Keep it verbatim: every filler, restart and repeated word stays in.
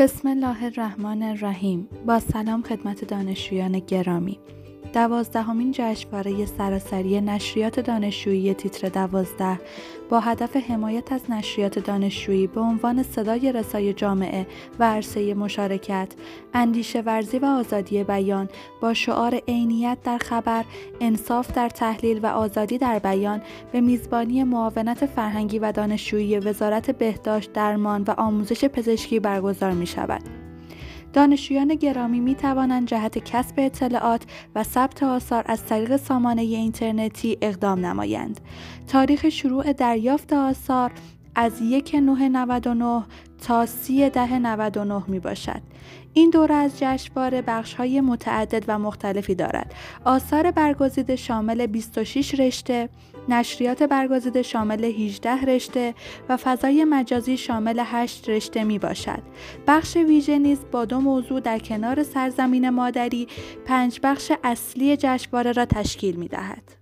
بسم الله الرحمن الرحیم. با سلام خدمت دانشجویان گرامی. دوازدهمین جشنواره سراسری نشریات دانشجویی تیتر دوازده با هدف حمایت از نشریات دانشجویی به عنوان صدای رسای جامعه و عرصه مشارکت، اندیشه ورزی و آزادی بیان با شعار عینیت در خبر، انصاف در تحلیل و آزادی در بیان به میزبانی معاونت فرهنگی و دانشجویی وزارت بهداشت، درمان و آموزش پزشکی برگزار می شود. دانشجویان گرامی می توانند جهت کسب اطلاعات و ثبت آثار از طریق سامانه اینترنتی اقدام نمایند. تاریخ شروع دریافت آثار از یک نوامبر نود و نه تا سی ده نود و نه می باشد. این دوره از جشنواره بخش‌های متعدد و مختلفی دارد. آثار برگزیده شامل بیست و شش رشته، نشریات برگزیده شامل هجده رشته و فضای مجازی شامل هشت رشته می باشد. بخش ویژه نیز با دو موضوع در کنار سرزمین مادری، پنج بخش اصلی جشنواره را تشکیل می دهد.